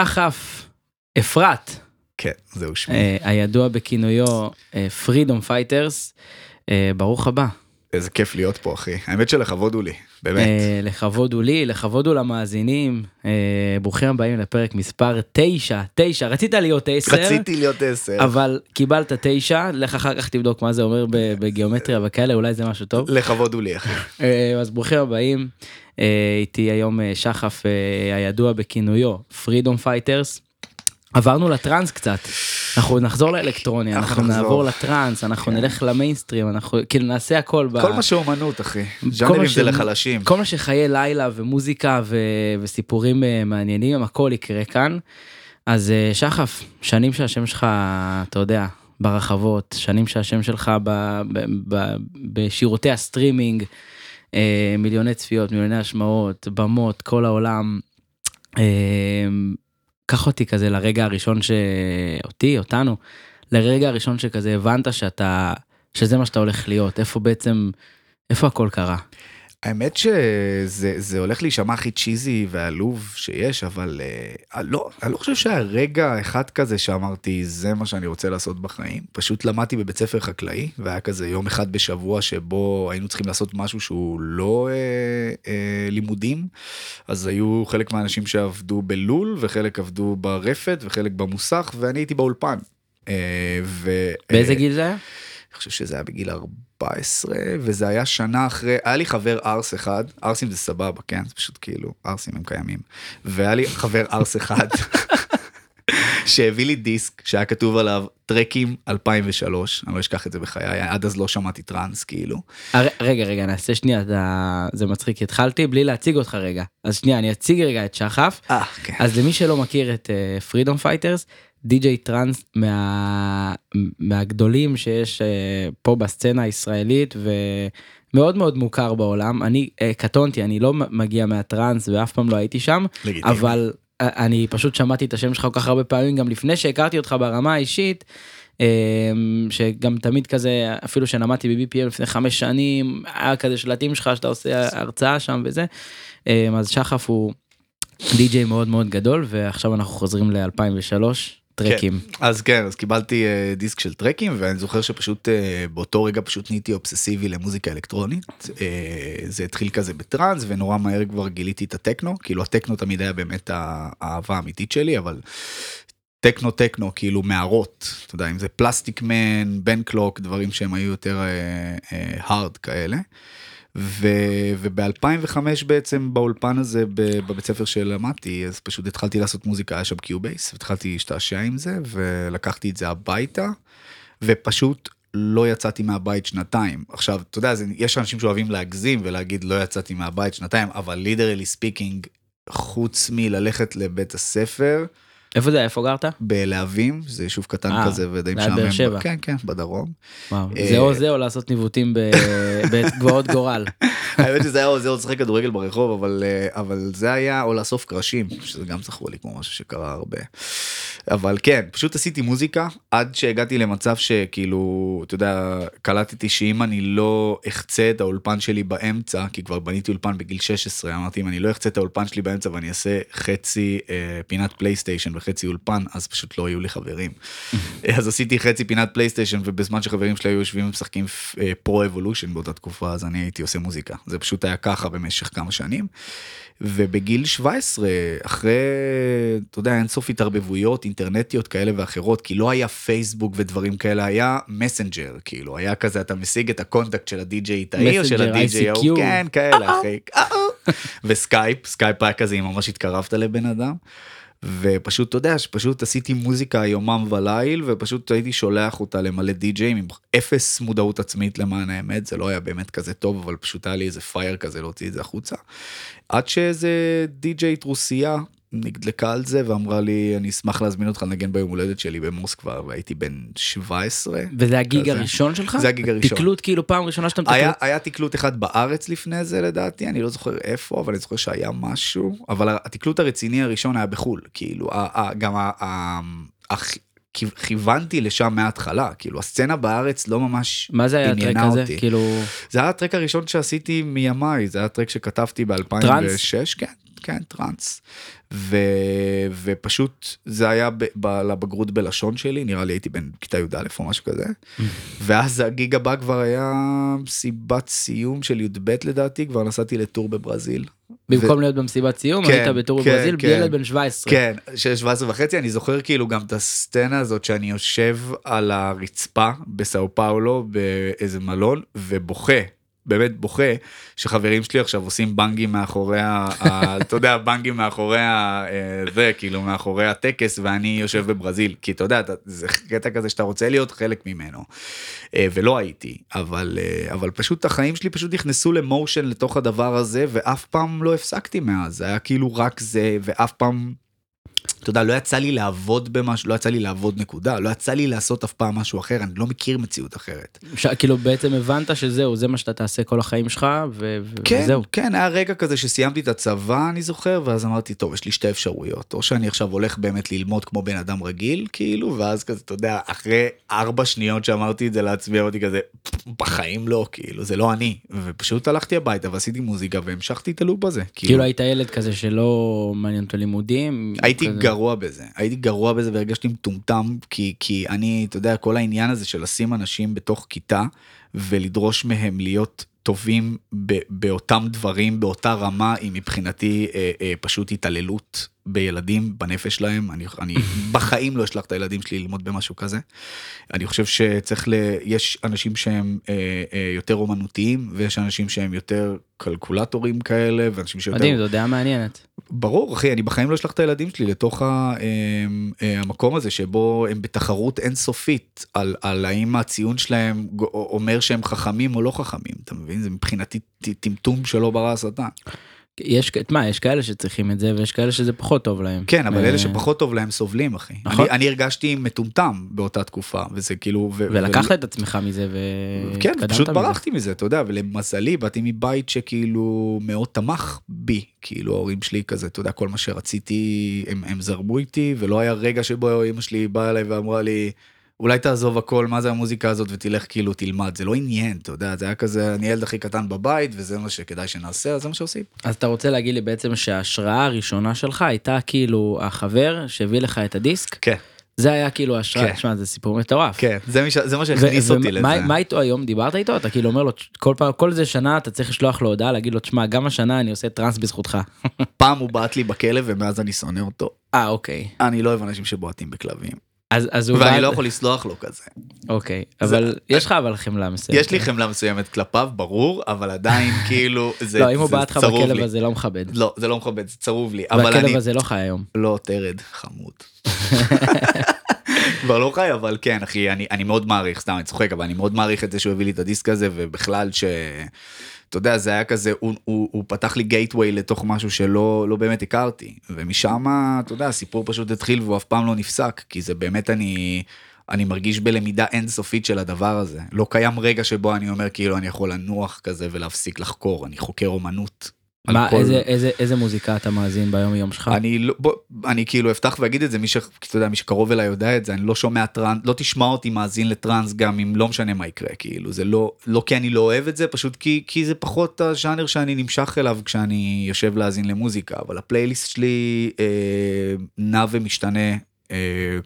שחף אפרת. כן, זהו שמי. הידוע בכינויו פרידום פייטרס, ברוך הבא. איזה כיף להיות פה, אחי. האמת שלכבוד הוא לי, באמת. לכבוד הוא לי, לכבוד הוא למאזינים. ברוכים הבאים לפרק מספר 9. רציתי להיות 10. אבל קיבלת 9, לך אחר כך תבדוק מה זה אומר בגיאומטריה וכאלה, אולי זה משהו טוב. לכבוד הוא לי, אחי. אז ברוכים הבאים. איתי היום שחף, הידוע בכינויו, פרידום פייטרס. עברנו לטרנס קצת, אנחנו נחזור לאלקטרוני, אנחנו נעבור לטרנס, אנחנו נלך למיינסטרים, אנחנו כאילו נעשה הכל. כל מה שאומנות, אחי, ז'אנרים זה לחלשים. כל מה שחיי לילה ומוזיקה וסיפורים מעניינים, הכל יקרה כאן. אז שחף, שנים שהשם שלך, אתה יודע, ברחבות, שנים שהשם שלך בשירותי הסטרימינג, מיליוני צפיות, מיליוני השמעות, במות, כל העולם, קח אותי כזה לרגע הראשון אותנו, לרגע הראשון שכזה הבנת שזה מה שאתה הולך להיות, איפה הכל קרה? האמת שזה הולך להישמע הכי צ'יזי והעלוב שיש, אבל אני לא חושב שהרגע אחד כזה שאמרתי, זה מה שאני רוצה לעשות בחיים. פשוט למדתי בבית ספר חקלאי, והיה כזה יום אחד בשבוע שבו היינו צריכים לעשות משהו שהוא לא לימודים, אז היו חלק מהאנשים שעבדו בלול, וחלק עבדו ברפת, וחלק במוסך, ואני הייתי באולפן. באיזה גיל זה היה? אני חושב שזה היה בגיל 14, וזה היה שנה אחרי, היה לי חבר ארס אחד, ארסים זה סבבה, כן, זה פשוט כאילו, ארסים הם קיימים, והיה לי חבר ארס אחד, שהביא לי דיסק, שהיה כתוב עליו, טרקים 2003, אני לא אשכח את זה בחיי, עד אז לא שמעתי טרנס, כאילו. רגע, נעשה שנייה, זה מצחיק, התחלתי בלי להציג אותך רגע, אז שנייה, אני אציג רגע את שחף, כן. אז למי שלא מכיר את פרידום פייטרס, די-ג'יי טרנס מהגדולים שיש פה בסצנה הישראלית ומאוד מאוד מוכר בעולם. אני קטונתי, אני לא מגיע מהטרנס ואף פעם לא הייתי שם, אבל אני פשוט שמעתי את השם שלך כל כך הרבה פעמים, גם לפני שהכרתי אותך ברמה האישית, שגם תמיד כזה, אפילו שנמדתי ב-BPM לפני 5 שנים, היה כזה שלטים שלך שאתה עושה הרצאה שם וזה, אז שחף הוא די-ג'יי מאוד מאוד גדול, ועכשיו אנחנו חוזרים ל-2003. טרקים. אז כן, אז קיבלתי דיסק של טרקים, ואני זוכר שפשוט באותו רגע פשוט נהייתי אובססיבי למוזיקה אלקטרונית, זה התחיל כזה בטרנס, ונורא מהר כבר גיליתי את הטקנו, כאילו הטקנו תמיד היה באמת האהבה האמיתית שלי, אבל טקנו, כאילו מערות, אתה יודע, אם זה פלסטיק מן, בן קלוק, דברים שהם היו יותר hard כאלה, וב-2005 בעצם באולפן הזה, בבית ספר שלמדתי, אז פשוט התחלתי לעשות מוזיקה, היה שם קיובייס, התחלתי להשתעשע עם זה, ולקחתי את זה הביתה, ופשוט לא יצאתי מהבית 2 שנים. עכשיו, אתה יודע, יש אנשים שאוהבים להגזים, ולהגיד לא יצאתי מהבית 2 שנים, אבל literally speaking, חוץ מללכת לבית הספר, איפה זה? איפה גרת? בלהבים, זה יישוב קטן כזה ודי משעמם. כן, בדרום. זה או זה או לעשות ניווטים בגבעות גורל. האמת שזה היה או זה או לשחק כדורגל ברחוב, אבל זה היה או לאסוף קרשים, שזה גם זכור לי כמו משהו שקרה הרבה. אבל כן, פשוט עשיתי מוזיקה, עד שהגעתי למצב שכאילו, אתה יודע, קלטתי שאם אני לא אחצה את האולפן שלי באמצע, כי כבר בניתי אולפן בגיל 16, אמרתי, אם אני לא אחצה את האולפן שלי באמצע ואני אעשה חצי פינת פלייסטיישן וחצי אולפן, אז פשוט לא היו לי חברים. אז עשיתי חצי פינת פלייסטיישן, ובזמן שחברים שלי היו יושבים ומשחקים פרו-אבולושן באותה תקופה, אז אני הייתי עושה מוזיקה. זה פשוט היה ככה במשך כמה שנים. ובגיל 17, אחרי, אתה יודע, אינסוף התערבבויות, אינטרנטיות כאלה ואחרות, כי לא היה פייסבוק ודברים כאלה, היה מסנג'ר, כאילו, היה כזה, אתה משיג את הקונטקט של הדי-ג'יי איתי, או של הדי-ג'יי, כן, כאלה, אחי, וסקייפ, סקייפ היה כזה, אם ממש התקרבת לבן אדם, ופשוט, אתה יודע, שפשוט עשיתי מוזיקה יומם וליל, ופשוט הייתי שולח אותה למלא די-ג'יים, עם 0 מודעות עצמית למען האמת, זה לא היה באמת כזה טוב, אבל פשוט היה לי איזה פייר כזה, להוציא את זה החוצה. עד שאיזה די-ג'יית רוסייה נדלקה על זה, ואמרה לי, אני אשמח להזמין אותך לנגן ביום הולדת שלי במוסקבה, והייתי בן 17. וזה הגיג הראשון שלך? זה הגיג הראשון. תקלוט כאילו פעם ראשונה שאתה מתקלוט? היה תקלוט אחד בארץ לפני זה לדעתי, אני לא זוכר איפה, אבל אני זוכר שהיה משהו, אבל התקלוט הרציני הראשון היה בחול, כאילו, גם כיוונתי לשם מההתחלה, כאילו, הסצנה בארץ לא ממש עניינה אותי. מה זה היה הטרק הזה? כאילו... זה היה הטרק הראשון שעשיתי מימיי, זה היה הטרק שכתבתי ב-2006, כן. כן, טרנס. ופשוט זה היה לבגרות בלשון שלי, נראה לי הייתי בין כיתה י"א או משהו כזה, ואז הגיג הבא כבר היה מסיבת סיום של י"ב לדעתי, כבר נסעתי לטור בברזיל. במקום להיות במסיבת סיום, היית בטור בברזיל, בילד בן 17. כן, של 17 וחצי, אני זוכר כאילו גם את הסצנה הזאת שאני יושב על הרצפה בסאו פאולו, באיזה מלון, ובוכה. באמת בוכה, שחברים שלי עכשיו עושים בנגים מאחורי, אתה יודע, בנגים מאחורי זה, כאילו מאחורי הטקס, ואני יושב בברזיל, כי אתה יודע, זה קטע כזה שאתה רוצה להיות חלק ממנו, ולא הייתי, אבל פשוט החיים שלי פשוט נכנסו למושן לתוך הדבר הזה, ואף פעם לא הפסקתי מאז, היה כאילו רק זה, ואף פעם... אתה יודע, לא יצא לי לעבוד במשהו, לא יצא לי לעבוד נקודה, לא יצא לי לעשות אף פעם משהו אחר, אני לא מכיר מציאות אחרת. כאילו בעצם הבנת שזהו, זה מה שאתה תעשה כל החיים שלך, וזהו. כן, היה רגע כזה שסיימתי את הצבא, אני זוכר, ואז אמרתי, טוב, יש לי שתי אפשרויות, או שאני עכשיו הולך באמת ללמוד כמו בן אדם רגיל, כאילו, ואז כזה, אתה יודע, אחרי 4 שניות שאמרתי את זה לעצמי, אמרתי כזה, בחיים לא, כאילו, זה לא אני, ופשוט הלכתי הביתה, ועשיתי מוזיקה, והמשכתי את הלופ הזה, כאילו, היית ילד כזה שלא מעניין אותו לימודים, הייתי גרוע בזה, הייתי גרוע בזה והרגשתי מטומטם, כי אני, אתה יודע, כל העניין הזה של לשים אנשים בתוך כיתה, ולדרוש מהם להיות טובים באותם דברים, באותה רמה, היא מבחינתי פשוט התעללות בילדים, בנפש להם, אני בחיים לא אשלח את הילדים שלי ללמוד במשהו כזה, אני חושב שצריך יש אנשים שהם יותר אומנותיים, ויש אנשים שהם יותר קלקולטורים כאלה, ואנשים שיותר... מדהים, זו דעה מעניינת. ברור, אחי, אני בחיים לא אשלח את הילדים שלי לתוך המקום הזה, שבו הם בתחרות אינסופית, על האם הציון שלהם אומר שהם חכמים או לא חכמים, אתה מבין? זה מבחינתי טמטום שלא ברא השטן. יש כאלה שצריכים את זה, ויש כאלה שזה פחות טוב להם. כן, אבל אלה שפחות טוב להם סובלים, אחי. אני הרגשתי מטומטם באותה תקופה, וזה כאילו... ולקחת את עצמך מזה, כן, פשוט ברחתי מזה, אתה יודע, ולמזלי, באתי מבית שכאילו מאוד תמך בי, כאילו ההורים שלי כזה, אתה יודע, כל מה שרציתי, הם זרמו איתי, ולא היה רגע שבו אמא שלי באה אליי ואמרה לי, אולי תעזוב הכל, מה זה המוזיקה הזאת, ותלך כאילו תלמד, זה לא עניין, אתה יודע, זה היה כזה, אני ילד הכי קטן בבית, וזה מה שכדאי שנעשה, אז זה מה שעושים. אז אתה רוצה להגיד לי בעצם שההשראה הראשונה שלך, הייתה כאילו החבר שהביא לך את הדיסק? כן. זה היה כאילו השראה, שמע, זה סיפור מטורף. כן, זה מה שהכניס אותי לזה. מה איתו היום, דיברת איתו? אתה כאילו אומר לו, כל זה שנה אתה צריך לשלוח לו הודעה, להגיד לו, שמע, גם השנה אני עושה טרנס בזכותך. פעם הוא בעט לי בכלב, ומאז אני שונא אותו. אוקיי. אני לא אוהב אנשים שבועטים בכלבים. ואני לא יכול לסלוח לו כזה. אוקיי, אבל יש לך חמלה מסוימת. יש לי חמלה מסוימת כלפיו, ברור, אבל עדיין כאילו זה צרוב לי. לא, אם הוא בא לך בכלב הזה לא מכבד. לא, זה לא מכבד, זה צרוב לי. והכלב הזה לא חי היום. לא, תרד, חמוד. כבר לא חי, אבל כן, אחי, אני מאוד מעריך, סתם, אני צוחק, אבל אני מאוד מעריך את זה שהוא הביא לי את הדיסק הזה, ובכלל ש... אתה יודע, זה היה כזה, הוא פתח לי גייטווי לתוך משהו שלא באמת הכרתי, ומשם, אתה יודע, הסיפור פשוט התחיל, והוא אף פעם לא נפסק, כי זה באמת אני מרגיש בלמידה אינסופית של הדבר הזה, לא קיים רגע שבו אני אומר, כאילו, אני יכול לנוח כזה ולהפסיק לחקור, אני חוקר אומנות. איזה מוזיקה אתה מאזין ביום שלך? אני כאילו אפתח ואגיד את זה, מי שקרוב אליי יודע את זה, אני לא שומע טרנס, לא תשמע אותי מאזין לטרנס גם אם לא משנה מה יקרה, כאילו, זה לא כי אני לא אוהב את זה, פשוט כי זה פחות הז'אנר שאני נמשך אליו כשאני יושב להאזין למוזיקה, אבל הפלייליסט שלי נע ומשתנה,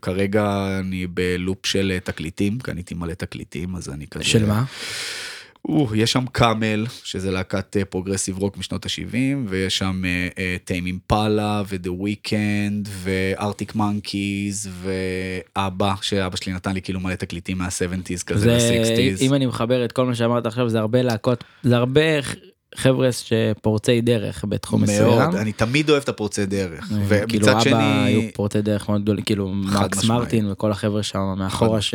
כרגע אני בלופ של תקליטים, קניתי מלא תקליטים, אז אני כזה... של מה? יש שם קאמל, שזה להקת פרוגרסיב רוק משנות ה-70, ויש שם טיים אימפלה, ודה וויקנד, וארטיק מנקיז, ואבא, שאבא שלי נתן לי כאילו מלא תקליטים מה-70s כזה, מה-60s. אם אני מחבר את כל מה שאמרת עכשיו, זה הרבה להקות, זה הרבה חבר'ס שפורצי דרך בתחום מסוים. מאוד, אני תמיד אוהב את הפורצי דרך. כאילו אבא היו פורצי דרך מאוד גדולים, כאילו מקס מרטין וכל החבר'ה שם מאחורה ש...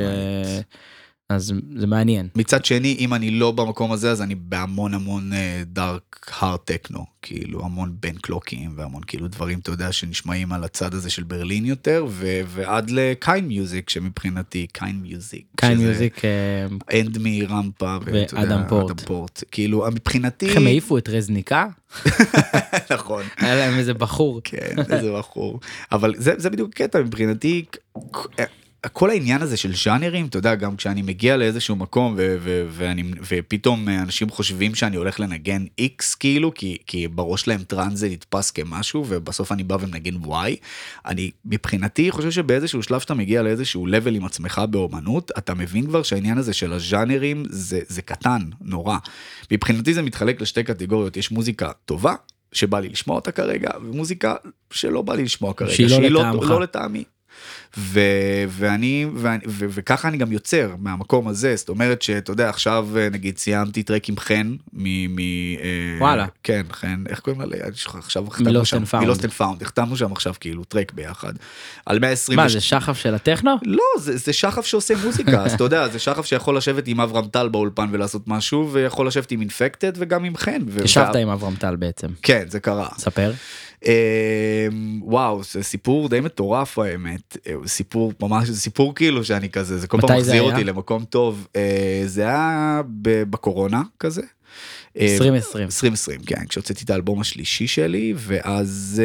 אז זה מעניין. מצד שני, אם אני לא במקום הזה, אז אני בהמון המון דארק הרד טקנו, כאילו המון בין קלוקים, והמון כאילו דברים, אתה יודע, שנשמעים על הצד הזה של ברלין יותר, ועד לקיין מיוזיק, שמבחינתי, קיין מיוזיק. קיין מיוזיק. אנד מי רמפה, ואדם פורט. כאילו, מבחינתי... איך הם העיפו את רזניקה? נכון. היה להם איזה בחור. כן, איזה בחור. אבל זה בדיוק קטע, מבחינתי... כל העניין הזה של ז'אנרים, אתה יודע, גם כשאני מגיע לאיזשהו מקום, ופתאום אנשים חושבים שאני הולך לנגן X, כאילו, כי בראש להם טרנס זה נתפס כמשהו, ובסוף אני בא ומנגן Y. אני, מבחינתי, חושב שבאיזשהו שלב שאתה מגיע לאיזשהו לבל עם עצמך באומנות, אתה מבין כבר שהעניין הזה של הז'אנרים זה קטן, נורא. מבחינתי זה מתחלק לשתי קטגוריות, יש מוזיקה טובה, שבא לי לשמוע אותה כרגע, ומוזיקה שלא בא לי לשמוע כרגע, שהיא לא לטעמי. וככה אני גם יוצר מהמקום הזה, זאת אומרת שאתה יודע, עכשיו נגיד סיימתי טרק עם חן, וואלה, כן, חן, איך קוראים לה? עכשיו מילוסטן פאונד, החתמנו שם עכשיו כאילו טרק ביחד, על 120... מה, זה שחף של הטכנו? לא, זה שחף שעושה מוזיקה, אז אתה יודע, זה שחף שיכול לשבת עם אברהם טל באולפן ולעשות משהו, ויכול לשבת עם אינפקטד וגם עם חן. ישבת עם אברהם טל בעצם. כן, זה קרה. ספר. וואו, זה סיפור די מטורף האמת, סיפור ממש, זה סיפור כאילו שאני כזה, זה כל פעם מחזיר אותי למקום טוב, זה היה בקורונה כזה, 2020, כן, כשהוצאתי את האלבום השלישי שלי, ואז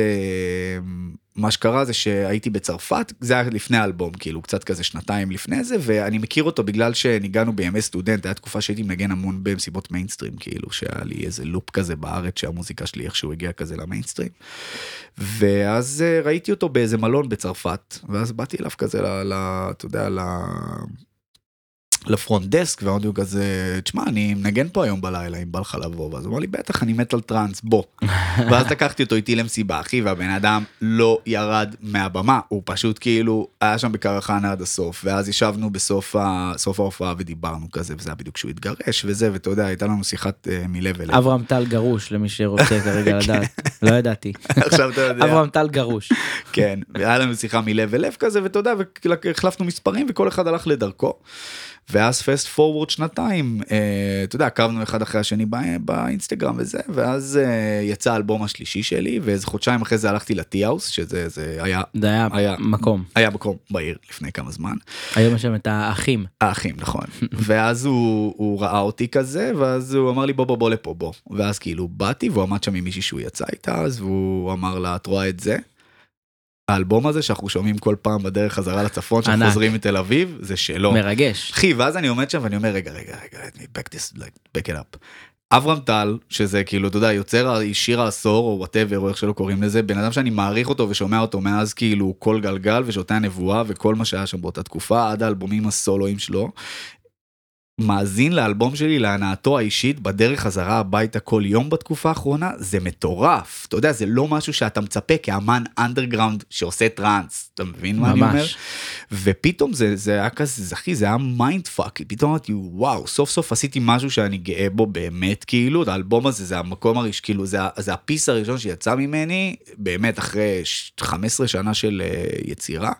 מה שקרה זה שהייתי בצרפת, זה היה לפני האלבום, כאילו קצת כזה שנתיים לפני זה, ואני מכיר אותו בגלל שניגענו בימי סטודנט, היה תקופה שהייתי מנגן המון במסיבות מיינסטרים, כאילו שהיה לי איזה לופ כזה בארץ, שהמוזיקה שלי איכשהו הגיעה כזה למיינסטרים, ואז ראיתי אותו באיזה מלון בצרפת, ואז באתי אליו כזה, אתה יודע, לפרונט דסק, ואמרתי הוא כזה, תשמע, אני מנגן פה היום בלילה, אם בא לך לבוא, ואז הוא אמר לי, בטח, אני מת על טרנס, בוא. ואז לקחתי אותו איתי למסיבה, אחי, והבן אדם לא ירד מהבמה, הוא פשוט כאילו, היה שם בקרחן עד הסוף, ואז ישבנו בסוף ההופעה, ודיברנו כזה, וזה היה בדיוק שהוא התגרש, וזה, ואתה יודע, הייתה לנו שיחת מילה ולב. אברהם טל גרוש, למי שרוצה כרגע לדעת, לא ידעתי. עכשיו אתה יודע. אברהם טל גרוש. כן, היה לנו שיחה מילה ולב כזה, ואתה יודע, והחלפנו מספרים, וכל אחד הלך לדרכו. ואז פסט פורוורד שנתיים, אתה יודע, עקבנו אחד אחרי השני באינסטגרם וזה, ואז יצא האלבום השלישי שלי, ואיזה חודשיים אחרי זה הלכתי לטיהאוס, שזה היה... זה היה מקום. היה מקום בעיר לפני כמה זמן. היום יש שם את האחים. האחים, נכון. ואז הוא ראה אותי כזה, ואז הוא אמר לי, בוא לפה, בוא. ואז כאילו באתי, והוא עמד שם עם מישהי שהוא יצא איתה, אז הוא אמר לה, את רואה את זה? האלבום הזה שאנחנו שומעים כל פעם בדרך חזרה לצפון, שאנחנו חוזרים מתל אביב, זה שלא. מרגש. אחי, ואז אני עומד שם ואני אומר, רגע, back it up. אברהם טל, שזה כאילו, אתה יודע, יוצר שיר העשור, או whatever, או איך שלא קוראים לזה, בן אדם שאני מעריך אותו ושומע אותו מאז כאילו כל גלגל, ושותה הנבואה, וכל מה שהיה שם באותה תקופה, עד האלבומים הסולואים שלו, מאזין לאלבום שלי, להנאתו האישית, בדרך חזרה הביתה כל יום בתקופה האחרונה, זה מטורף. אתה יודע, זה לא משהו שאתה מצפה כאמן אנדרגראונד שעושה טרנס. אתה מבין מה אני אומר? ופתאום זה היה כזה, זכי, זה היה מיינד פאק. פתאום אמרתי, וואו, סוף סוף עשיתי משהו שאני גאה בו באמת, כאילו, האלבום הזה, זה המקום הראשון, כאילו, זה הפיס הראשון שיצא ממני, באמת אחרי 15 שנה של יצירה,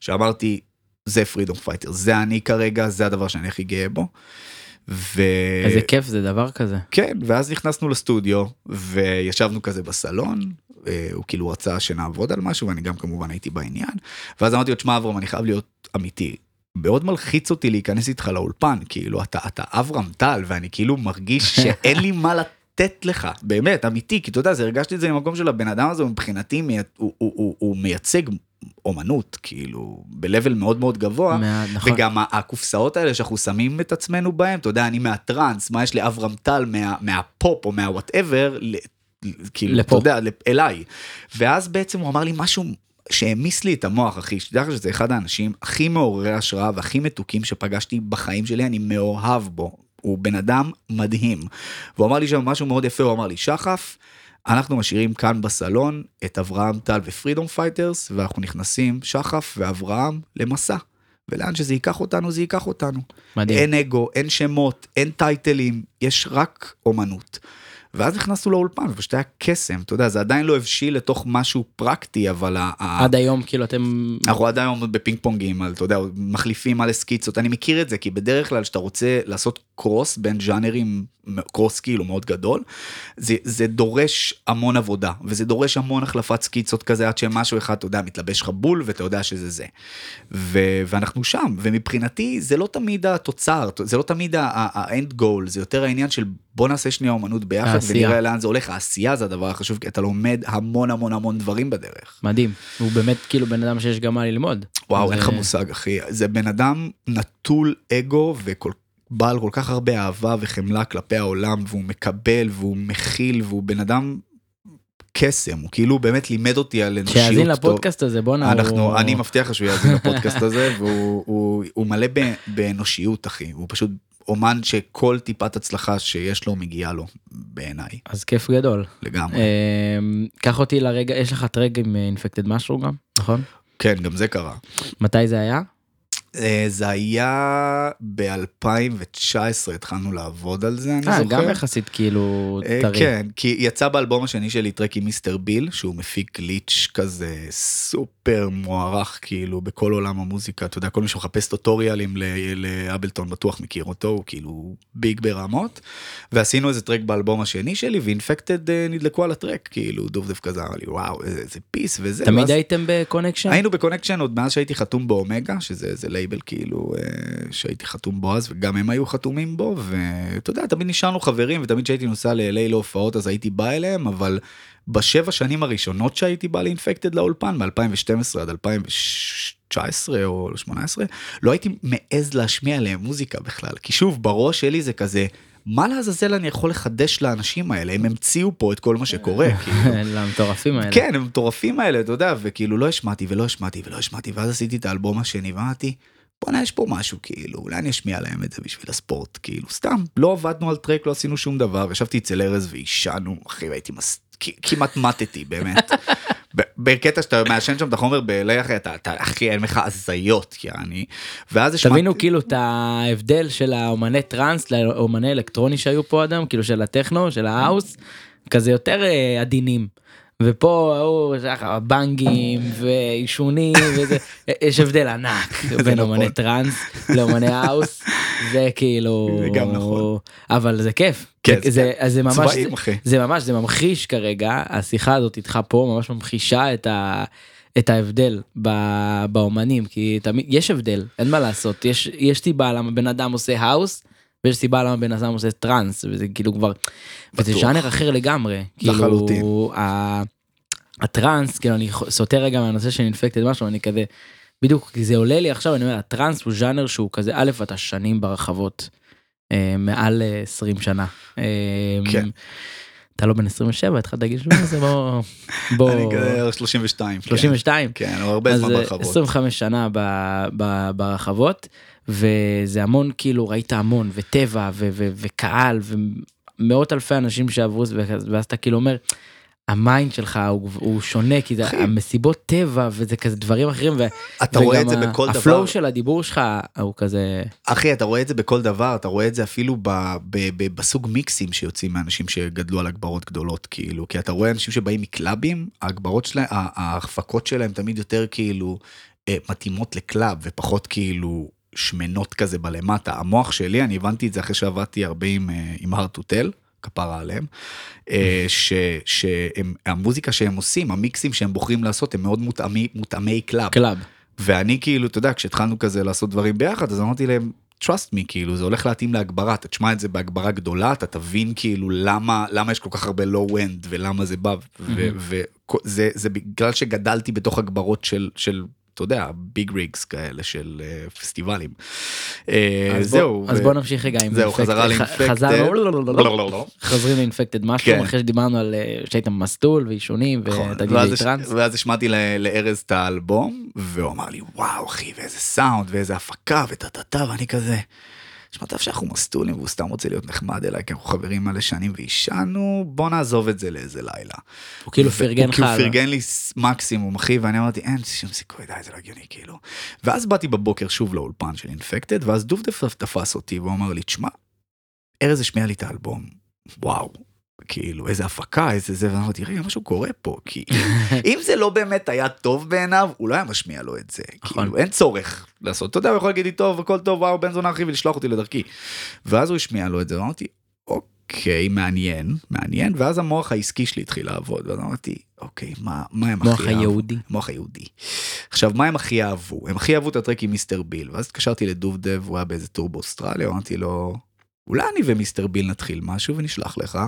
שאמרתי, זה פרידום פייטר, זה אני כרגע, זה הדבר שאני הכי גאה בו. איזה כיף, זה דבר כזה. כן, ואז נכנסנו לסטודיו, וישבנו כזה בסלון, הוא כאילו רצה שנעבוד על משהו, ואני גם כמובן הייתי בעניין, ואז אמרתי לו, תשמע אברהם, אני חייב להיות אמיתי, מאוד מלחיץ אותי להיכנס איתך לאולפן, כאילו אתה אברהם טל, ואני כאילו מרגיש שאין לי מה לתת, תת לך, באמת, אמיתי, כי אתה יודע, הרגשתי את זה במקום של הבן אדם הזה, מבחינתי הוא מייצג אומנות, כאילו, בלבל מאוד מאוד גבוה, וגם הקופסאות האלה שאנחנו שמים את עצמנו בהם, אתה יודע, אני מהטרנס, מה יש לאברהם טל מהפופ או מהוואטאבר, כאילו, אתה יודע, אליי, ואז בעצם הוא אמר לי משהו, שהמיס לי את המוח, אחי, שתדע שזה אחד האנשים הכי מעוררי השראה, והכי מתוקים שפגשתי בחיים שלי, אני מאוהב בו, הוא בן אדם מדהים, והוא אמר לי שם משהו מאוד יפה, הוא אמר לי, שחף, אנחנו משאירים כאן בסלון את אברהם טל ופרידום פייטרס, ואנחנו נכנסים שחף ואברהם למסע, ולאן שזה ייקח אותנו, זה ייקח אותנו. מדהים. אין אגו, אין שמות, אין טייטלים, יש רק אומנות. ואז נכנסנו לאולפן, ופשוט היה קסם, אתה יודע, זה עדיין לא הבשיל לתוך משהו פרקטי, אבל... עד היום, כאילו, אתם... אנחנו עד היום בפינג פונגים, אתה יודע, מחליפים על הסקיצות, אני מכיר את זה, כי בדרך כלל שאתה רוצה לעשות קרוס בין ז'אנרים, קרוס סקיל הוא מאוד גדול, זה דורש המון עבודה, וזה דורש המון החלפת סקיצות כזה, עד שמשהו אחד, אתה יודע, מתלבש לך בול, ואתה יודע שזה זה. ואנחנו שם, ומבחינתי, זה לא תמיד התוצר, זה לא תמיד ה-end goal, זה יותר העניין של בוא נעשה שנייה אומנות ביחד, ונראה לאן זה הולך. העשייה זה הדבר החשוב, כי אתה לומד המון המון המון דברים בדרך. מדהים. הוא באמת כאילו בן אדם שיש גם מה ללמוד. וואו, אין לך מושג, אחי. זה בן אדם נטול אגו וכל בעל כל כך הרבה אהבה וחמלה כלפי העולם, והוא מקבל, והוא מכיל, והוא בן אדם קסם, הוא כאילו באמת לימד אותי על אנושיות. שיאזין לפודקאסט הזה, בוא נעבור. אני מבטיח שהוא יאזין לפודקאסט הזה, והוא מלא באנושיות, אחי. הוא פשוט אומן שכל טיפת הצלחה שיש לו, מגיעה לו, בעיניי. אז כיף גדול. לגמרי. קח אותי לרגע, יש לך טרק עם Infected Mushroom גם, נכון? כן, גם זה קרה. מתי זה היה? זה היה ב-2019 התחלנו לעבוד על זה, אני זוכר. גם יחסית כאילו טרי. כן, כי יצא באלבום השני שלי טרק עם מיסטר ביל, שהוא מפיק גליץ' כזה סופר מוערך כאילו בכל עולם המוזיקה, אתה יודע, כל מי שמחפש טוטוריאלים לאבלטון בטוח מכיר אותו, הוא כאילו ביג ברמות, ועשינו איזה טרק באלבום השני שלי, ואינפקטד נדלקו על הטרק, כאילו דובדב כזה, אמר לי וואו, איזה פיס וזה. תמיד הייתם בקונקשן? היינו בקונקשן עוד מאז שהייתי חתום באומגה, שזה לייבל כאילו שהייתי חתום בו אז, וגם הם היו חתומים בו, ואתה יודע, תמיד נשארנו חברים, ותמיד שהייתי נוסע ל-LA להופעות, אז הייתי בא אליהם, אבל בשבע שנים הראשונות שהייתי בא לאינפקטד לאולפן, מ-2012 עד 2019 או 2018, לא הייתי מעז להשמיע להם מוזיקה בכלל, כי שוב, בראש שלי זה כזה, מה לעזאזל אני יכול לחדש לאנשים האלה? הם המציאו פה את כל מה שקורה. למטורפים האלה. כן, הם מטורפים האלה, אתה יודע, וכאילו לא השמעתי ולא השמעתי ולא השמעתי, ואז עשיתי את האלבום השני, ואמרתי, בוא'נה, יש פה משהו, כאילו, אולי אני אשמיע להם את זה בשביל הספורט, כאילו, סתם, לא עבדנו על טרק, לא עשינו שום דבר, ישבתי אצל ארז ואישנו, אחי, והייתי כמעט מתתי, באמת. בקטע שאתה מעשן שם את החומר בלי אחרי, אתה אחי, אין לך הזיות, יעני. תבינו כאילו את ההבדל של האומני טרנס, לאומני אלקטרוני שהיו פה אדם, כאילו של הטכנו, של ההאוס, כזה יותר עדינים. ופה הבנגים ואישונים, יש הבדל ענק בין אומני טרנס לאומני האוס, זה כאילו, אבל זה כיף. זה ממש, זה ממחיש כרגע, השיחה הזאת איתך פה ממש ממחישה את ההבדל באומנים, כי יש הבדל, אין מה לעשות, יש סיבה למה בן אדם עושה האוס, ויש סיבה למה בן אדם עושה טרנס, וזה כאילו כבר, וזה ז'אנר אחר לגמרי. לחלוטין. כאילו, הטרנס, כאילו אני סותר רגע מהנושא של אינפקטד משהו, אני כזה, בדיוק, כי זה עולה לי עכשיו, אני אומר, הטרנס הוא ז'אנר שהוא כזה, א', אתה שנים ברחבות, מעל 20 שנה. כן. אתה לא בן 27, התחלת להגיד שזה בוא... אני גדל 32. 32? כן, הוא הרבה זמן ברחבות. אז 25 שנה ברחבות, וזה המון, כאילו ראית המון, וטבע, וקהל, ומאות אלפי אנשים שעברו, ואז אתה כאילו אומר, המיינד שלך הוא שונה, כי זה המסיבות טבע, וזה כזה דברים אחרים, אתה רואה את זה בכל דבר. הפלואו של הדיבור שלך הוא כזה... אחי, אתה רואה את זה בכל דבר, אתה רואה את זה אפילו בסוג מיקסים שיוצאים מאנשים שגדלו על הגברות גדולות, כאילו, כי אתה רואה אנשים שבאים מקלאבים, ההגברות שלהם, ההפקות שלהם תמיד יותר כאילו מתאימות לקלאב, ופחות כאילו שמנות כזה בלמטה. המוח שלי, אני הבנתי את זה אחרי שעבדתי הרבה עם הרטוטל, כפרה עליהם, שהמוזיקה שהם עושים, המיקסים שהם בוחרים לעשות, הם מאוד מותאמי קלאב. ואני כאילו, אתה יודע, כשהתחלנו כזה לעשות דברים ביחד, אז אמרתי להם, trust me, כאילו, זה הולך להתאים להגברה, אתה תשמע את זה בהגברה גדולה, אתה תבין כאילו למה יש כל כך הרבה low-end, ולמה זה בא, וזה בגלל שגדלתי בתוך הגברות של אתה יודע, ביג ריגס כאלה של פסטיבלים. זהו. אז בואו נמשיך רגע עם... זהו, חזרה לאינפקטד. חזרים לאינפקטד משהו, אחרי שדיברנו על שהייתם מסטול ואישונים, ותגידי טרנס. ואז השמעתי לארז את האלבום, והוא אמר לי, וואו אחי, ואיזה סאונד, ואיזה הפקה, וטטטה, ואני כזה... שמעתיו שאנחנו מסטולים, והוא סתם רוצה להיות נחמד אליי, כי אנחנו חברים מלא שנים, ואישנו, בוא נעזוב את זה לאיזה לילה. הוא כאילו פרגן לך. הוא פרגן לי מקסימום, אחי, ואני אמרתי, אין, שום סיכוי, די, זה לא הגיוני, כאילו. ואז באתי בבוקר שוב לאולפן של אינפקטד, ואז דובדב תפס אותי, והוא אמר לי, תשמע, ארז השמיע לי את האלבום, וואו, כאילו, איזה הפקה, איזה זה, ואנחנו תראה, משהו קורה פה, כי אם זה לא באמת היה טוב בעיניו, הוא לא היה משמיע לו את זה, כאילו, אין צורך לעשות, אתה יודע, הוא יכול להגיד לי טוב, הכל טוב, וואו, בן זונה אחי, ולשלוח אותי לדרכי, ואז הוא השמיע לו את זה, ואמרתי, אוקיי, מעניין, מעניין, ואז המוח העסקי שלי התחיל לעבוד, ואז אמרתי, אוקיי, מה הם הכי אהבו? מוח היהודי. עכשיו, מה הם הכי אהבו? הם הכי אהבו את הטרק עם מיסטר ביל, ואז התקשרתי לדובדב, הוא היה באיזה טור באוסטרליה, אמרתי לו, אולי אני ומיסטר ביל נתחיל משהו ונשלח לך,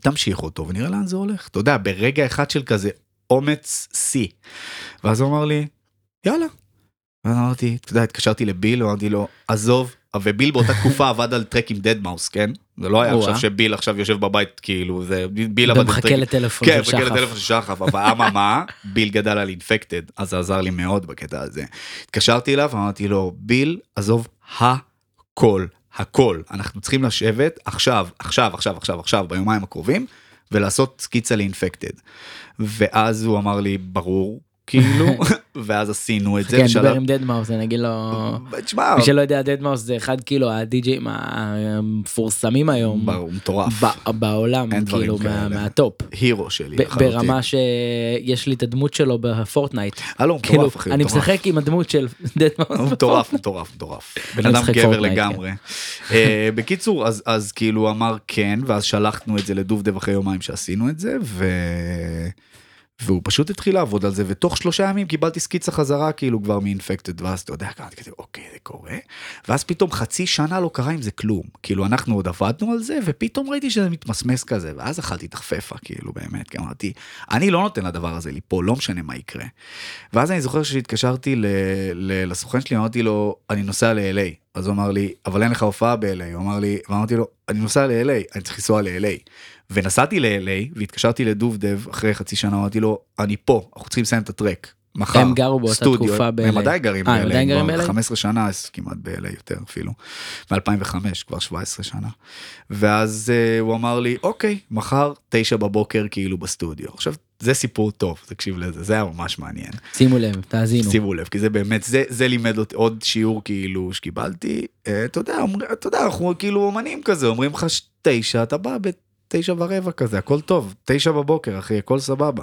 תמשיך אותו ונראה לאן זה הולך. אתה יודע, ברגע אחד של כזה אומץ סי. ואז הוא אמר לי, יאללה. ואז אמרתי, אתה יודע, התקשרתי לביל, אמרתי לו, עזוב, וביל באותה תקופה עבד על טרק עם דדמאוס, כן? זה לא היה עכשיו שביל עכשיו יושב בבית, כאילו, זה ביל עבד... ומחכה לטלפון של שחף. כן, מחכה לטלפון של שחף, אבל אממה, ביל גדל על אינפקטד, אז זה עזר לי מאוד בקטע הזה. התקשרתי אליו, אמרתי לו, ביל, עזוב הכל. הכל, אנחנו צריכים לשבת עכשיו, עכשיו, עכשיו, עכשיו, עכשיו, ביומיים הקרובים, ולעשות סקיצה לאינפקטד. ואז הוא אמר לי, ברור, כאילו, ואז עשינו את זה. כן, דבר עם דדמאוס, אני אגיד לו, מי שלא יודע, דדמאוס זה אחד כאילו, הדי-ג'יי המפורסמים היום. ברור, מטורף. בעולם, כאילו, מהטופ. הירו שלי. ברמה שיש לי את הדמות שלו בפורטנייט. הלא, מטורף, אחי. אני משחק עם הדמות של דדמאוס. מטורף. בן אדם גבר לגמרי. בקיצור, אז כאילו אמר כן, ואז שלחנו את זה לדובדב אחרי יומיים שעשינו את זה, והוא פשוט התחיל לעבוד על זה, ותוך 3 ימים קיבלתי סקיצה חזרה, כאילו כבר מ-infected, ואז אתה יודע, כתב, אוקיי, זה קורה, ואז פתאום חצי שנה לא קרה עם זה כלום, כאילו אנחנו עוד עבדנו על זה, ופתאום ראיתי שזה מתמסמס כזה, ואז אכלתי תחפפה, כאילו באמת, כי אמרתי, אני לא נותן לדבר הזה ליפול, לא משנה מה יקרה, ואז אני זוכר שהתקשרתי לסוכן שלי, אמרתי לו, אני נוסע ל-LA, אז הוא אמר לי, אבל אין לך הופעה ב-LA, הוא אמר לי, ואמרתי לו, אני נוסע ל-LA, אני צריך לנסוע ל-LA, ונסעתי ל-LA, והתקשרתי לדובדב, אחרי חצי שנה, אמרתי לו, אני פה, אנחנו צריכים לסיים את הטרק, מחר, הם גרו באותה תקופה ב-LA, הם עדיין גרים ב-LA, 15 שנה, כמעט ב-LA יותר אפילו, ב-2005, כבר 17 שנה, ואז הוא אמר לי, אוקיי, מחר, 9:00 בבוקר, כאילו בסטודיו, עכשיו, זה סיפור טוב, תקשיב לזה, זה היה ממש מעניין. שימו לב, תאזינו. שימו לב, כי זה באמת, זה לימד עוד שיעור כאילו שקיבלתי, אתה יודע, אנחנו כאילו אומנים כזה, אומרים לך 9, אתה בא ב9:15 כזה, הכל טוב, 9:00 בבוקר, אחי, הכל סבבה.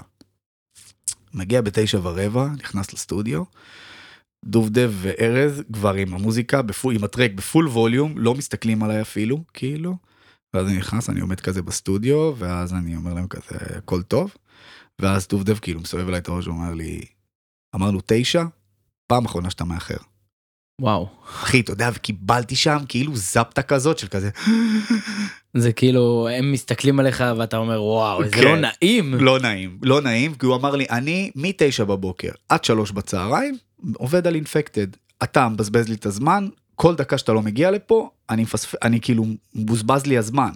מגיע ב9:15, נכנס לסטודיו, דובדב וארז, כבר עם המוזיקה, עם הטרק, בפול ווליום, לא מסתכלים עליי אפילו, כאילו, ואז אני נכנס, אני עומד כזה בסטודיו, ואז אני אומר להם כזה, הכל טוב. ואז דובדב כאילו מסובב אליי את הראש, הוא אומר לי, אמרנו 9, פעם אחרונה שאתה מאחר. וואו. אחי, אתה יודע, וקיבלתי שם כאילו זפתה כזאת של כזה. זה כאילו, הם מסתכלים עליך ואתה אומר, וואו, זה לא נעים. לא נעים, כי הוא אמר לי, אני מ-9:00 בבוקר עד 3:00 בצהריים, עובד על אינפקטד, אתה מבזבז לי את הזמן, כל דקה שאתה לא מגיע לפה, אני כאילו מבוזבז לי הזמן.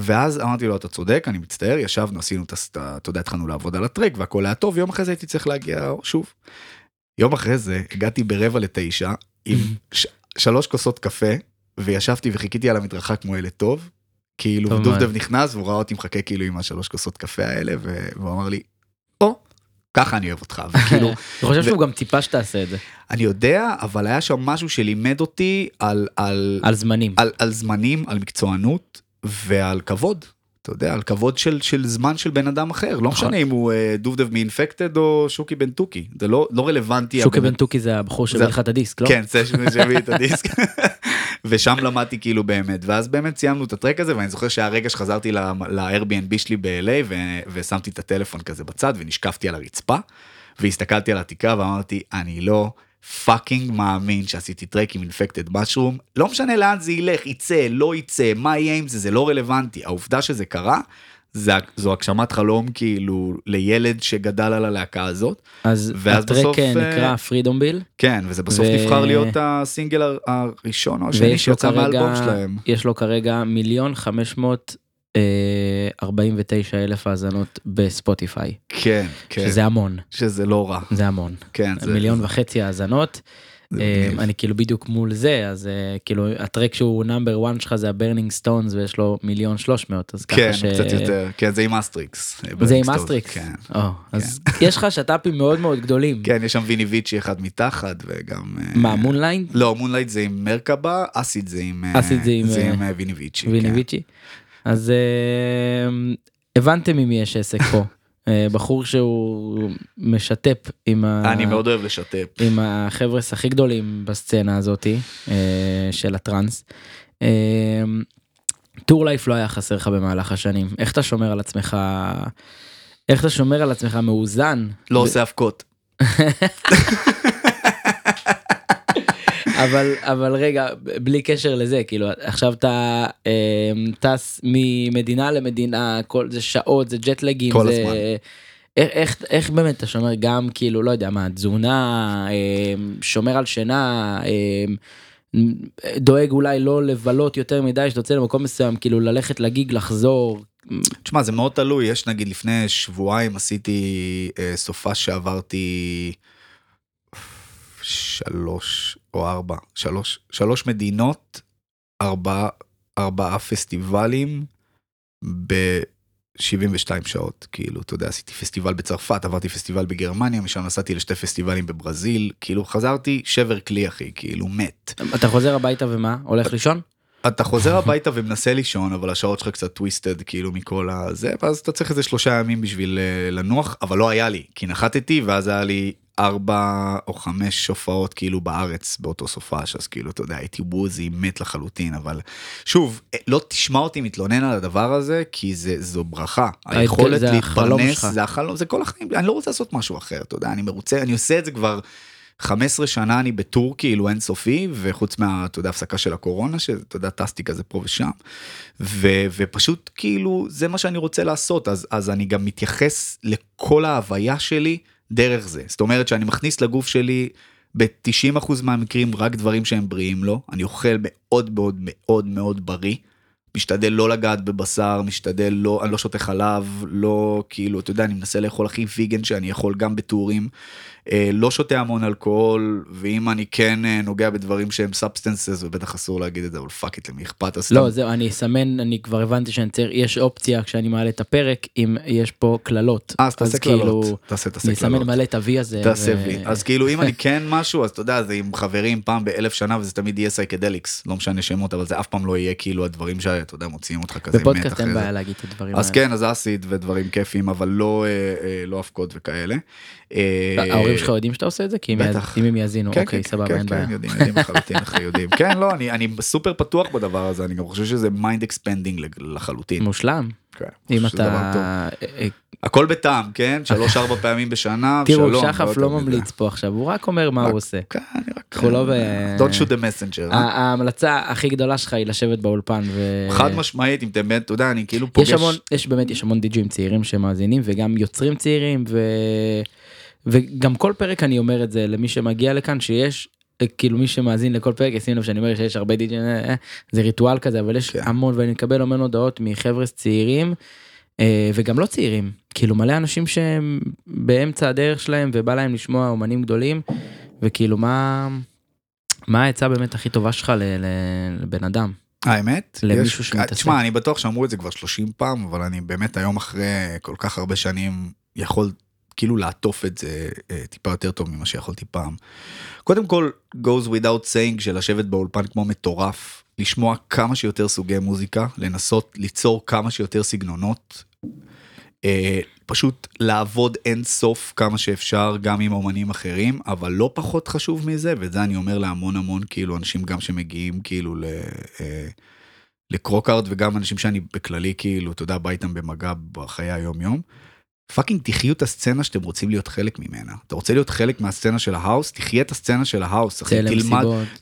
ואז אמרתי לו, אתה צודק, אני מצטער, ישבנו, עשינו, אתה יודע, התחלנו לעבוד על הטרק, והכל היה טוב, יום אחרי זה הייתי צריך להגיע שוב. יום אחרי זה, הגעתי 8:45, עם 3 כוסות קפה, וישבתי וחיכיתי על המדרכה כמו ילד טוב, כאילו, ודובדב נכנס, והוא ראה אותי מחכה כאילו עם 3 כוסות קפה האלה, והוא אמר לי, ככה אני אוהב אותך. אני חושב שהוא גם טיפה שתעשה את זה. אני יודע, אבל היה שם משהו שלימד אותי על זמנים. על זמנים, על מקצוענות ועל כבוד. אתה יודע, על כבוד של זמן של בן אדם אחר. לא משנה אם הוא דובדב מאינפקטד או שוקי בן טוקי. זה לא רלוונטי. שוקי בן טוקי זה הבחור שביא לך את הדיסק, לא? כן, זה שביא את הדיסק. ושם למדתי כאילו באמת, ואז באמת סיימנו את הטרק הזה, ואני זוכר שהרגע שחזרתי ל-Airbnb שלי ב-LA, ושמתי את הטלפון כזה בצד, ונשקפתי על הרצפה, והסתכלתי על התיקה, ואמרתי, אני לא פאקינג מאמין שעשיתי טרק עם Infected Mushroom, לא משנה לאן זה ילך, יצא, לא יצא, מה יהיה עם זה, זה לא רלוונטי, העובדה שזה קרה, זו הגשמת חלום כאילו לילד שגדל על הלהקה הזאת. אז הטרק נקרא פרידום ביל. כן, וזה בסוף נבחר להיות הסינגל הראשון או השני שיוצא מהאלבום שלהם. יש לו כרגע 1,549,000 האזנות בספוטיפיי. כן, כן. שזה המון. שזה לא רע. זה המון. כן. 1.5 מיליון האזנות. אני כאילו בדיוק מול זה, אז כאילו הטרק שהוא נאמבר 1 שלך זה הברנינג סטונס, ויש לו 1,300,000, אז ככה ש... כן, קצת יותר, כן, זה עם אסטריקס. זה עם אסטריקס? כן. אז יש לך שטאפים מאוד מאוד גדולים. כן, יש שם ויני ויצ'י אחד מתחת, וגם... מה, מונליין? לא, מונליין זה עם מרקבה, אסיד זה עם ויני ויצ'י. אז הבנתם אם יש עסק פה. בחור שהוא משתף עם אני מאוד אוהב לשתף. עם החבר'ס הכי גדולים בסצנה הזאת, של הטרנס. טור לייף לא היה חסר לך במהלך השנים. איך אתה שומר על עצמך, איך אתה שומר על עצמך מאוזן? לא עושה הפקות. אבל רגע, בלי קשר לזה, כאילו, עכשיו אתה טס ממדינה למדינה, כל זה שעות, זה ג'טלגים, כל הזמן. איך באמת אתה שומר גם, כאילו, לא יודע מה, תזונה, שומר על שינה, דואג אולי לא לבלות יותר מדי, שתוצא למקום מסוים, כאילו, ללכת לגיג, לחזור. תשמע, זה מאוד תלוי, יש נגיד לפני שבועיים עשיתי סופה שעברתי 3 מדינות, 4 פסטיבלים ב-72 שעות, כאילו, אתה יודע, עשיתי פסטיבל בצרפת, עברתי פסטיבל בגרמניה, משם נסעתי לשתי פסטיבלים בברזיל, כאילו, חזרתי שבר כלי, אחי, כאילו, מת. אתה חוזר הביתה ומה? הולך לישון? אתה חוזר הביתה ומנסה לישון, אבל השעות שלך קצת טוויסטד, כאילו, מכל הזה, ואז אתה צריך איזה 3 ימים בשביל לנוח, אבל לא היה לי, כי נחתתי, ואז היה לי 4 או 5 שופעות כאילו בארץ באותו סופש, אז כאילו אתה יודע, הייתי בוזי מת לחלוטין, אבל שוב, לא תשמע אותי מתלונן על הדבר הזה, כי זו ברכה, היכולת להתפרנס, זה החלום, זה כל החיים, אני לא רוצה לעשות משהו אחר, אתה יודע, אני מרוצה, אני עושה את זה כבר 15 שנה, אני בטור כאילו אינסופי, וחוץ מה, אתה יודע, הפסקה של הקורונה, שאתה יודע, טסתי כזה פה ושם, ופשוט כאילו, זה מה שאני רוצה לעשות, אז אני גם מתייחס לכל ההוויה שלי, דרך זה. זאת אומרת שאני מכניס לגוף שלי ב-90% מהמקרים רק דברים שהם בריאים לו. אני אוכל מאוד מאוד מאוד מאוד בריא. משתדל לא לגעת בבשר, משתדל לא, אני לא שותה חלב, לא, כאילו, אתה יודע, אני מנסה לאכול הכי ויגן שאני יכול גם בטורים. לא שותה המון אלכוהול, ואם אני כן נוגע בדברים שהם substances, ובטח אסור להגיד את זה, אבל fuck it, למי אכפת. לא, זהו, אני אסמן, אני כבר הבנתי שאני צריך, יש אופציה כשאני מעלה את הפרק, אם יש פה כללות. אז תעשה כללות. אני אסמן מלא את ה-V הזה. תעשה V. אז כאילו, אם אני כן משהו, אז אתה יודע, זה עם חברים פעם ב-1000 שנה, וזה תמיד יהיה סייקדליקס, לא משנה שמות, אבל זה אף פעם לא יהיה כאילו הדברים שאתה יודע, מוציאים אותך כזה. בפודקאסט אין בעיה להגיד את הדברים האלה. אז כן, אז אסיד ודברים כיפים, אבל לא הפקות וכאלה. ההורים שלך יודעים שאתה עושה את זה? כי אם הם יאזינו, אוקיי, סבבה, אין בעיה. כן, יודעים, לחלוטין, אחרי יודעים. כן, לא, אני סופר פתוח בדבר הזה, אני גם חושב שזה מיינד אקספנדינג לחלוטין. מושלם. אם אתה הכל בטעם, כן? 3-4 פעמים בשנה. תראו, שחף לא ממליץ פה עכשיו, הוא רק אומר מה הוא עושה. Don't shoot the messenger. ההמלצה הכי גדולה שלך היא לשבת באולפן. חד משמעית, אם תאמת, אתה יודע, אני כאילו פוגש. יש באמת, יש המון דיג'ים צעירים שמאזינים, וגם יוצרים צעירים, וגם כל פרק אני אומר את זה למי שמגיע לכאן, שיש כאילו מי שמאזין לכל פרק, ישים לב שאני אומר שיש הרבה דיג'ים, זה ריטואל כזה, אבל יש המון, ואני מקבל המון הודעות מחבר'ס צעירים, וגם לא צעירים, כאילו מלא אנשים שהם באמצע הדרך שלהם, ובא להם לשמוע אומנים גדולים, וכאילו מה ההצעה באמת הכי טובה שלך לבן אדם? האמת? למישהו שמתעסק. תשמע, אני בטוח שאמרו את זה כבר 30 פעם, אבל אני באמת היום אחרי כל כך הרבה שנים, יכול כאילו לעטוף את זה טיפה יותר טוב ממה שיכולתי פעם. קודם כל, goes without saying, של לשבת באולפן כמו מטורף, לשמוע כמה שיותר סוגי מוזיקה, לנסות ליצור כמה שיותר סגנונות, פשוט לעבוד אין סוף כמה שאפשר, גם עם אומנים אחרים, אבל לא פחות חשוב מזה, ואת זה אני אומר להמון המון, כאילו אנשים גם שמגיעים כאילו לקרוקארד, וגם אנשים שאני בכללי כאילו, אתה יודע, בא איתם במגע בחיי היום יום, פאקינג תחיו את הסצנה שאתם רוצים להיות חלק ממנה. אתה רוצה להיות חלק מהסצנה של ההאוס, תחיה את הסצנה של ההאוס.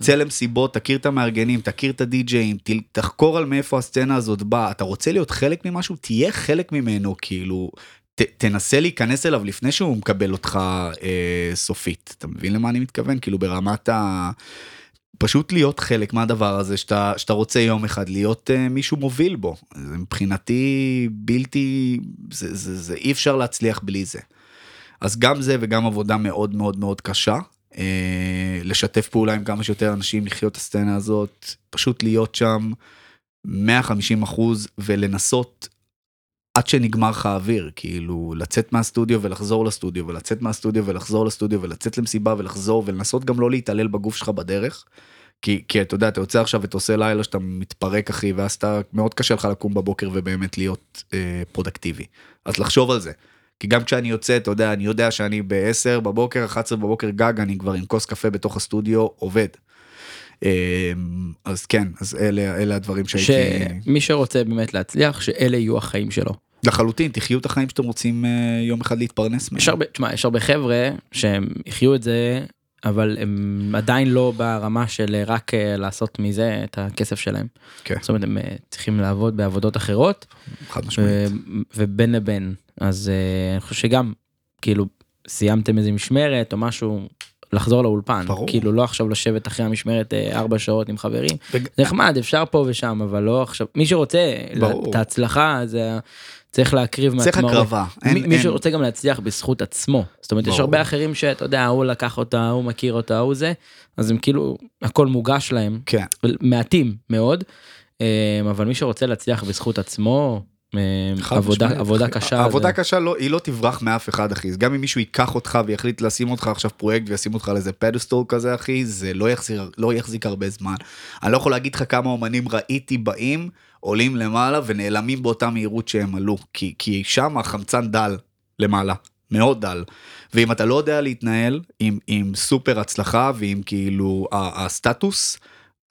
צלם סיבות, תכיר את המארגנים, תכיר את הדי-ג'יים, תחקור על מאיפה הסצנה הזאת באה. אתה רוצה להיות חלק ממשהו, תהיה חלק ממנו, כאילו, תנסה להיכנס אליו לפני שהוא מקבל אותך סופית. אתה מבין למה אני מתכוון? כאילו ברמת ה פשוט להיות חלק מהדבר הזה, שאתה רוצה יום אחד להיות מישהו מוביל בו. זה מבחינתי בלתי, זה אי אפשר להצליח בלי זה. אז גם זה וגם עבודה מאוד מאוד מאוד קשה, לשתף פעולה עם כמה שיותר אנשים, לחיות את הסצנה הזאת, פשוט להיות שם 150% ולנסות עד שנגמר לך האוויר, כאילו לצאת מהסטודיו ולחזור לסטודיו, ולצאת מהסטודיו ולחזור לסטודיו, ולצאת למסיבה ולחזור, ולנסות גם לא להתעלל בגוף שלך בדרך, כי אתה יודע, אתה יוצא עכשיו ותעושה לילה שאתה מתפרק, אחי, ואז אתה מאוד קשה לך לקום בבוקר ובאמת להיות פרודקטיבי. אז לחשוב על זה. כי גם כשאני יוצא, אתה יודע, אני יודע שאני ב-10 בבוקר, 11 בבוקר גג, אני כבר עם כוס קפה בתוך הסטודיו, עובד. אז כן, אז אלה הדברים שהייתי... שמי שרוצה באמת להצליח, שאלה יהיו החיים שלו. לחלוטין, תחיו את החיים שאתם רוצים יום אחד להתפרנס מהם. יש הרבה חבר'ה שהם יחיו את זה, אבל הם עדיין לא ברמה של רק לעשות מזה את הכסף שלהם. זאת אומרת, הם צריכים לעבוד בעבודות אחרות. חד משמעית. ובין לבין. אז אני חושב שגם, כאילו, סיימתם איזה משמרת או משהו... לחזור לאולפן, כאילו לא עכשיו לשבת אחרי המשמרת 4 שעות עם חברים, נחמד, אפשר פה ושם, אבל לא עכשיו, מי שרוצה את ההצלחה, צריך להקריב מעצמו. צריך הקרבה. מי שרוצה גם להצליח בזכות עצמו, זאת אומרת, יש הרבה אחרים שאתה יודע, הוא לקח אותה, הוא מכיר אותה, הוא זה, אז הם כאילו, הכל מוגש להם, מעטים מאוד, אבל מי שרוצה להצליח בזכות עצמו, עבודה קשה. העבודה קשה היא לא תברח מאף אחד, אחי. גם אם מישהו ייקח אותך ויחליט לשים אותך עכשיו פרויקט וישים אותך על איזה פדסטול כזה, אחי, זה לא יחזיק הרבה זמן. אני לא יכול להגיד לך כמה אומנים ראיתי באים, עולים למעלה ונעלמים באותה מהירות שהם עלו, כי שם החמצן דל למעלה, מאוד דל. ואם אתה לא יודע להתנהל עם סופר הצלחה ועם כאילו הסטטוס,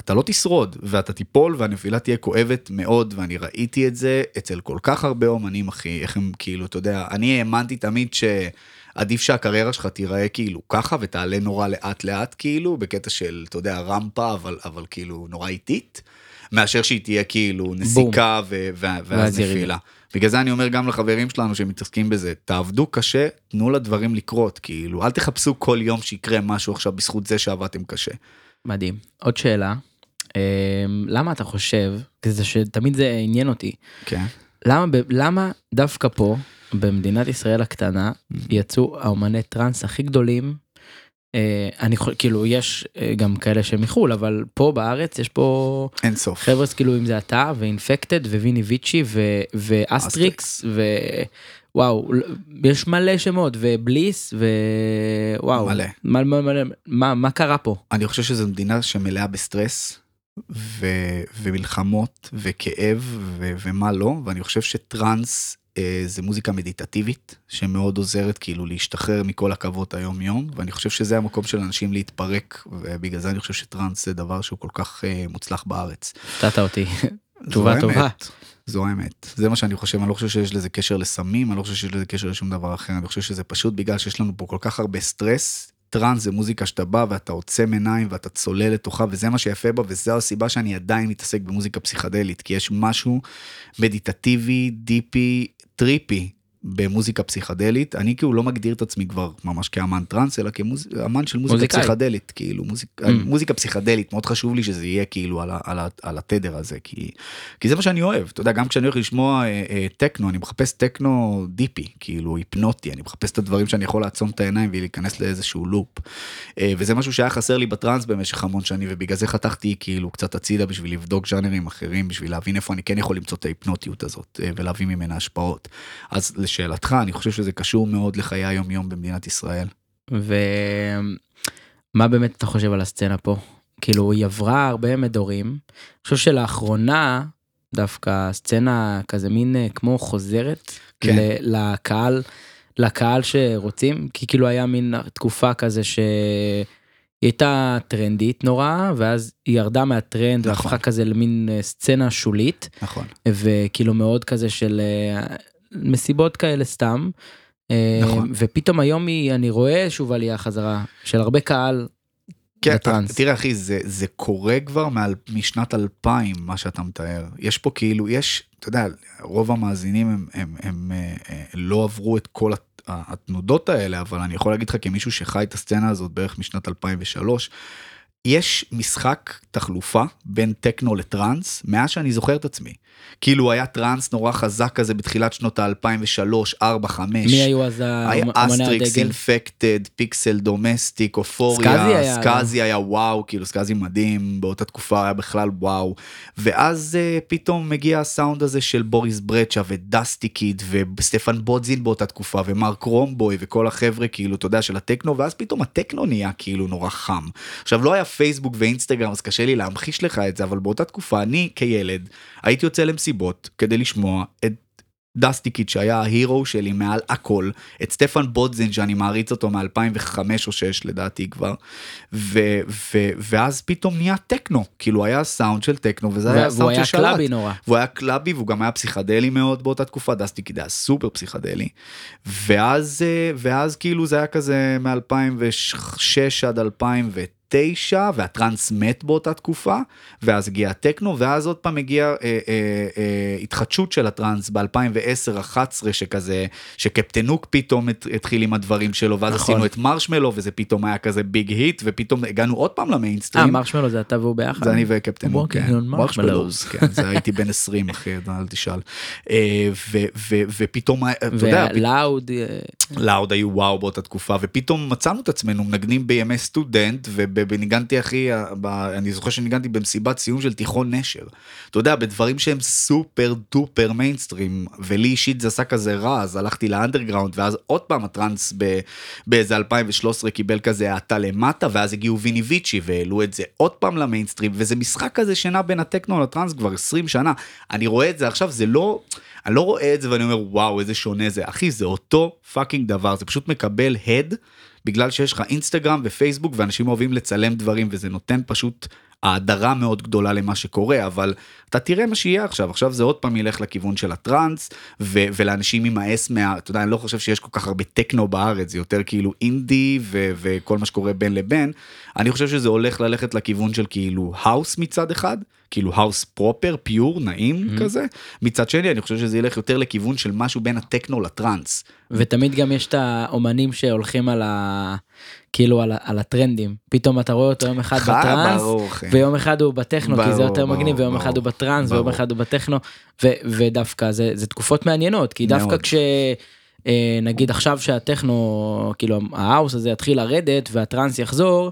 אתה לא תשרוד, ואתה תיפול, והנפילה תהיה כואבת מאוד, ואני ראיתי את זה אצל כל כך הרבה אומנים, אחי, איך הם כאילו, אתה יודע, אני האמנתי תמיד שעדיף שהקריירה שלך תיראה כאילו ככה, ותעלה נורא לאט לאט כאילו, בקטע של, אתה יודע, רמפה, אבל כאילו נורא איטית, מאשר שהיא תהיה כאילו נסיקה, ואז נפילה. בגלל זה אני אומר גם לחברים שלנו שמתעסקים בזה, תעבדו קשה, תנו לדברים לקרות, כאילו, אל תחפשו כל יום שיקרה משהו עכשיו בזכות זה שעבדתם קשה. מדהים. עוד שאלה, למה אתה חושב, שתמיד זה עניין אותי, למה דווקא פה, במדינת ישראל הקטנה, יצאו האומני טרנס הכי גדולים, כאילו יש גם כאלה שמחול, אבל פה בארץ יש פה... אין סוף. חבר'ס כאילו אם זה אתה, ואינפקטד, וויני ויצ'י, ואסטריקס, וואו, יש מלא שמות, ובליס, וואו. מלא. מה קרה פה? אני חושב שזו מדינה שמלאה בסטרס, ומלחמות, וכאב, ומה לא, ואני חושב שטרנס... זה מוזיקה מדיטטיבית, שמאוד עוזרת כאילו להשתחרר מכל עכבות היום יום, ואני חושב שזה המקום של אנשים להתפרק, ובגלל זה אני חושב שטרנס זה דבר שהוא כל כך מוצלח בארץ. תתה אותי, תשובה טובה. זו האמת, זה מה שאני חושב, אני לא חושב שיש לזה קשר לסמים, אני לא חושב שיש לזה קשר לשום דבר אחר, אני חושב שזה פשוט בגלל שיש לנו פה כל כך הרבה סטרס, טרנס זה מוזיקה שאתה בא ואתה עוצם עיניים ואתה צולל לתוכה, וזה מה שיפה בה, וזו הסיבה שאני עדיין מתעסק במוזיקה פסיכדלית, כי יש משהו מדיטטיבי, דיפי, טריפי במוזיקה פסיכדלית. אני כאילו לא מגדיר את עצמי כבר ממש כאמן טרנס, אלא כאמן של מוזיקה פסיכדלית, כאילו מוזיקה פסיכדלית, מאוד חשוב לי שזה יהיה כאילו על התדר הזה, כי זה מה שאני אוהב, אתה יודע, גם כשאני הולך לשמוע טקנו, אני מחפש טקנו דיפי, כאילו היפנוטי, אני מחפש את הדברים שאני יכול לעצום את העיניים ולהיכנס לאיזשהו לופ, וזה משהו שהיה חסר לי בטרנס במשך המון שנים, ובגלל זה חתכתי כאילו קצת הצידה בשביל לבדוק ז'אנרים אחרים, בשביל להבין איפה אני כן יכול למצוא את ההיפנוטיות הזאת, ולהבין ממנה השפעות. אז שאלתך, אני חושב שזה קשור מאוד לחיי היום-יום במדינת ישראל. ומה באמת אתה חושב על הסצנה פה? כאילו, היא עברה הרבה מדורים. אני חושב שלאחרונה, דווקא סצנה כזה מין כמו חוזרת לקהל שרוצים, כי כאילו היה מין תקופה כזה היא הייתה טרנדית נורא, ואז היא ירדה מהטרנד, והפכה כזה למין סצנה שולית. נכון. וכאילו מאוד כזה של... מסיבות כאלה סתם, ופתאום היום אני רואה שוב עלייה חזרה של הרבה קהל בטרנס. תראה אחי, זה קורה כבר משנת 2000, מה שאתה מתאר. יש פה כאילו, אתה יודע, רוב המאזינים הם לא עברו את כל התנודות האלה, אבל אני יכול להגיד לך כמישהו שחי את הסצנה הזאת בערך משנת 2003, יש משחק תחלופה בין טקנו לטרנס, מאז שאני זוכר את עצמי. כאילו היה טרנס נורא חזק כזה בתחילת שנות ה-2003, 4, 5. מי היו אז האומני הדגל? היה אסטריקס, אינפקטד, פיקסל, דומסטיק, אופוריה, סקאזי היה וואו, כאילו סקאזי מדהים, באותה תקופה היה בכלל וואו. ואז פתאום מגיע הסאונד הזה של בוריס ברצ'ה ודסטיקיד וסטפן בודזין באותה תקופה, ומרק רומבוי וכל החבר'ה כאילו, אתה יודע, של הטקנו, ואז פתאום הטקנו נהיה כאילו נורא חם. עכשיו, לא היה פייסבוק ואינסטגרם, אז קשה לי להמחיש לך את זה, אבל באותה תקופה, אני כילד, הייתי יוצא למסיבות כדי לשמוע את דסטיקית שהיה ההירו שלי מעל הכל, את סטפן בודזן שאני מעריץ אותו מ-2005 או 6 לדעתי כבר, ואז פתאום נהיה טקנו, כאילו היה סאונד של טקנו, וזה היה סאונד של שלט. והוא היה קלאבי נורא. והוא היה קלאבי, והוא גם היה פסיכדלי מאוד באותה תקופה, דסטיקית היה סופר פסיכדלי, ואז כאילו זה היה כזה מ-2006 עד 2009, והטרנס מת באותה תקופה, ואז הגיע הטקנו, ואז עוד פעם הגיעה התחדשות של הטרנס ב-2010-11, שכזה, שקפטנוק פתאום התחיל עם הדברים שלו, ואז עשינו את מרשמלו, וזה פתאום היה כזה ביג היט, ופתאום הגענו עוד פעם למיינסטרים. מרשמלו זה אתה והוא ביחד. זה אני וקפטנוק, מרשמלוס, זה הייתי בן 20 אחרי, אל תשאל. ופתאום, אתה יודע, ולאוד היו וואו באותה תקופה, ופתאום מצאנו את עצמנו מנגנים בימי סטודנט, וניגנתי אחי, אני זוכר שניגנתי במסיבת סיום של תיכון נשר, אתה יודע, בדברים שהם סופר דופר מיינסטרים, ולי אישית זה עשה כזה רע, אז הלכתי לאנדרגראונד, ואז עוד פעם הטרנס באיזה 2013 קיבל כזה העטה למטה, ואז הגיעו ויני ויצ'י, והעלו את זה עוד פעם למיינסטרים, וזה משחק כזה שנע בין הטקנו לטרנס כבר 20 שנה, אני רואה את זה עכשיו, זה לא, אני לא רואה את זה ואני אומר וואו איזה שונה זה, אחי זה אותו פאקינג דבר, זה פשוט מקבל הד, בגלל שיש לך אינסטגרם ופייסבוק, ואנשים אוהבים לצלם דברים, וזה נותן פשוט ההדרה מאוד גדולה למה שקורה, אבל אתה תראה מה שיהיה עכשיו, עכשיו זה עוד פעם ילך לכיוון של הטרנס, ולאנשים עם האס, אתה יודע, אני לא חושב שיש כל כך הרבה טקנו בארץ, זה יותר כאילו אינדי, וכל מה שקורה בין לבין, אני חושב שזה הולך ללכת לכיוון של כאילו האוס מצד אחד, כאילו האוס פרופר, פיור, נעים כזה, מצד שני אני חושב שזה ילך יותר לכיוון של משהו בין הטקנו לטרנס. ותמיד גם יש את האומנים שהולכים על ה... כאילו על הטרנדים, פתאום אתה רואה אותו יום אחד בטרנס, ויום אחד הוא בטכנו, כי זה יותר מגניב, ויום אחד הוא בטרנס, ויום אחד הוא בטכנו, ודווקא, זה תקופות מעניינות, כי דווקא כשנגיד עכשיו שהטכנו, כאילו ההאוס הזה יתחיל לרדת, והטרנס יחזור,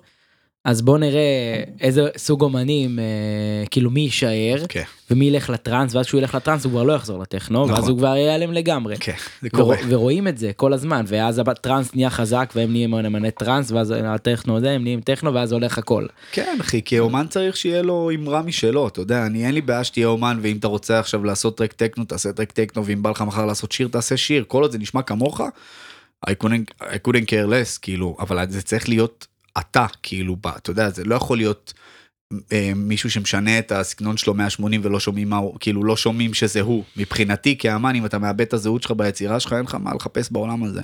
אז בואו נראה איזה סוג אומנים, כאילו מי יישאר, ומי ילך לטרנס, ואז שהוא ילך לטרנס, הוא כבר לא יחזור לטכנו, ואז הוא כבר ייעלם לגמרי. כן, זה קורה. ורואים את זה כל הזמן, ואז הטרנס נהיה חזק, והם נהיים אמני טרנס, ואז הטכנו הזה, הם נהיים טכנו, ואז הולך הכל. כן, אחי, כי אומן צריך שיהיה לו אמרה משלו, אתה יודע, אין לי בעיה שתהיה אומן, ואם אתה רוצה עכשיו לעשות טרק טקנו, תעשה טרק טקנו, ואם בא לך מחר לעשות שיר, תעשה שיר, כל עוד זה נשמע כמוך, I couldn't care less, כאילו, אבל זה צריך להיות אתה, כאילו, אתה יודע, זה לא יכול להיות מישהו שמשנה את הסגנון שלו 180 ולא שומעים מה, כאילו לא שומעים שזה הוא, מבחינתי כאמן, אם אתה מאבד את הזהות שלך ביצירה שלך, אין לך מה לחפש בעולם הזה,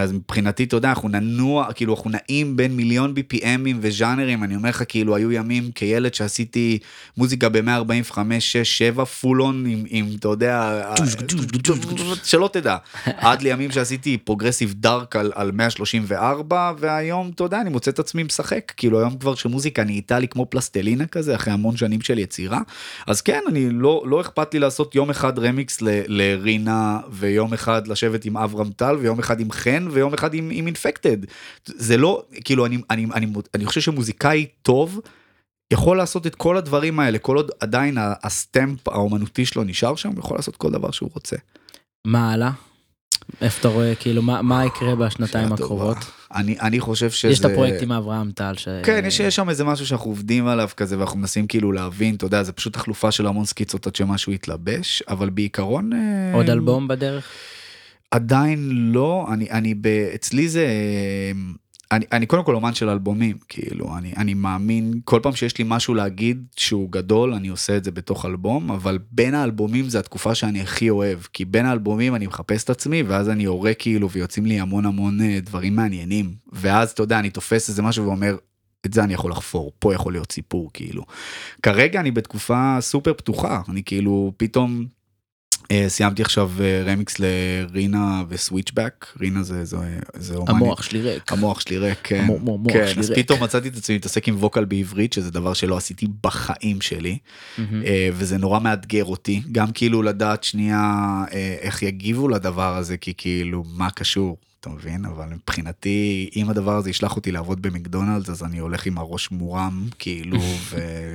אז מבחינתי, אתה יודע, אנחנו ננוע, כאילו אנחנו נעים בין מיליון BPM'ים וז'אנרים, אני אומר לך, כאילו, היו ימים כילד שעשיתי מוזיקה ב-145, 6, 7, פולון, עם, אתה יודע, שלא תדע, עד לימים שעשיתי פרוגרסיב דארק על 134, והיום, אתה יודע, אני מוצא את עצמי משחק, כאילו היום כבר שמוזיקה נהייתה לי כמו פלסטלינה כזה, אחרי המון שנים של יצירה, אז כן, אני לא אכפת לי לעשות יום אחד רמיקס לרינה, ויום אחד לשבת עם אברהם טל, ויום אחד עם חן, ויום אחד עם אינפקטד. זה לא, כאילו, אני חושב שמוזיקאי טוב, יכול לעשות את כל הדברים האלה, כל עוד עדיין הסטמפ האומנותי שלו נשאר שם, יכול לעשות כל דבר שהוא רוצה. מה הלאה? איפה אתה רואה, כאילו, מה יקרה בשנתיים הקרובות? אני חושב שזה... יש את הפרויקט עם אברהם טל ש... כן, יש שם איזה משהו שאנחנו עובדים עליו כזה, ואנחנו מנסים כאילו להבין, אתה יודע, זה פשוט תחלופה של המון סקיצות עד שמשהו יתלבש, אבל בעיקרון... עוד אלבום בדרך? עדיין לא, אצלי זה... אני קודם כל אומן של אלבומים, כאילו, אני מאמין, כל פעם שיש לי משהו להגיד שהוא גדול, אני עושה את זה בתוך אלבום, אבל בין האלבומים זה התקופה שאני הכי אוהב, כי בין האלבומים אני מחפש את עצמי, ואז אני הורא כאילו, ויוצאים לי המון המון דברים מעניינים, ואז אתה יודע, אני תופס איזה משהו ואומר, את זה אני יכול לחפור, פה יכול להיות סיפור, כאילו. כרגע אני בתקופה סופר פתוחה, אני כאילו, פתאום... סיימתי עכשיו רמיקס לרינה וסוויץ'בק, רינה זה אומנית. המוח שלי ריק. המוח שלי ריק, כן. אז פתאום מצאתי את עצמי להתעסק עם ווקל בעברית, שזה דבר שלא עשיתי בחיים שלי, וזה נורא מאתגר אותי, גם כאילו לדעת שנייה איך יגיבו לדבר הזה, כי כאילו מה קשור, אתה מבין? אבל מבחינתי, אם הדבר הזה ישלח אותי לעבוד במקדונלדס, אז אני הולך עם הראש מורם, כאילו,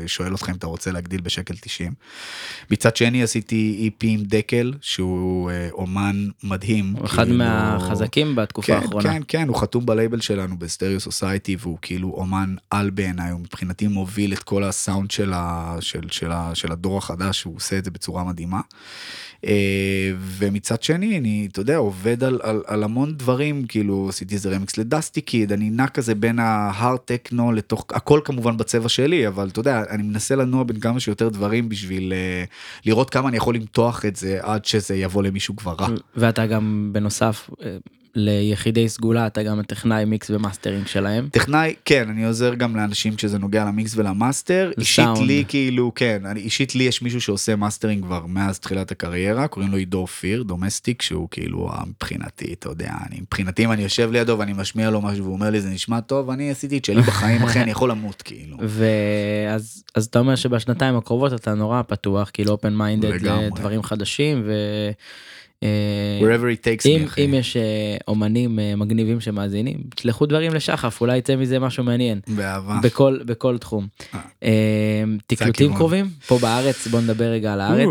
ושואל אותך אם אתה רוצה להגדיל בשקל 90. מצד שני, עשיתי איפי עם דקל, שהוא אומן מדהים. הוא אחד מהחזקים בתקופה האחרונה. כן, כן, הוא חתום בלייבל שלנו בסטריאו סוסייטי, והוא כאילו אומן על בעיניי, הוא מבחינתי מוביל את כל הסאונד של הדור החדש, הוא עושה את זה בצורה מדהימה. ומצד שני, אני, אתה יודע, עובד על המון דברים, כאילו, עשיתי איזה רמיקס לדסטי קיד, אני נע כזה בין ההארד טקנו לתוך, הכל כמובן בצבע שלי, אבל אתה יודע, אני מנסה לנוע בין כמה שיותר דברים, בשביל לראות כמה אני יכול למתוח את זה, עד שזה יבוא למישהו כבר רע. ואתה גם בנוסף, ליחידי סגולה, אתה גם הטכנאי מיקס ומאסטרינג שלהם. טכנאי, כן, אני עוזר גם לאנשים שזה נוגע למיקס ולמאסטר. אישית לי, כאילו, כן, אישית לי יש מישהו שעושה מאסטרינג כבר מאז תחילת הקריירה, קוראים לו עידו אופיר, דומסטיק, שהוא כאילו מבחינתי, אתה יודע, מבחינתי אם אני יושב לידו ואני משמיע לו משהו, והוא אומר לי, זה נשמע טוב, אני עשיתי את שלי בחיים, אחרי אני יכול למות, כאילו. ואז אתה אומר שבשנתיים הקרובות אתה נורא פתוח, כאילו open minded לדברים חדשים, ו... אם יש אומנים מגניבים שמאזינים, תשלחו דברים לשחף, אולי יצא מזה משהו מעניין בכל תחום. תקלוטים קרובים פה בארץ, בוא נדבר רגע על הארץ.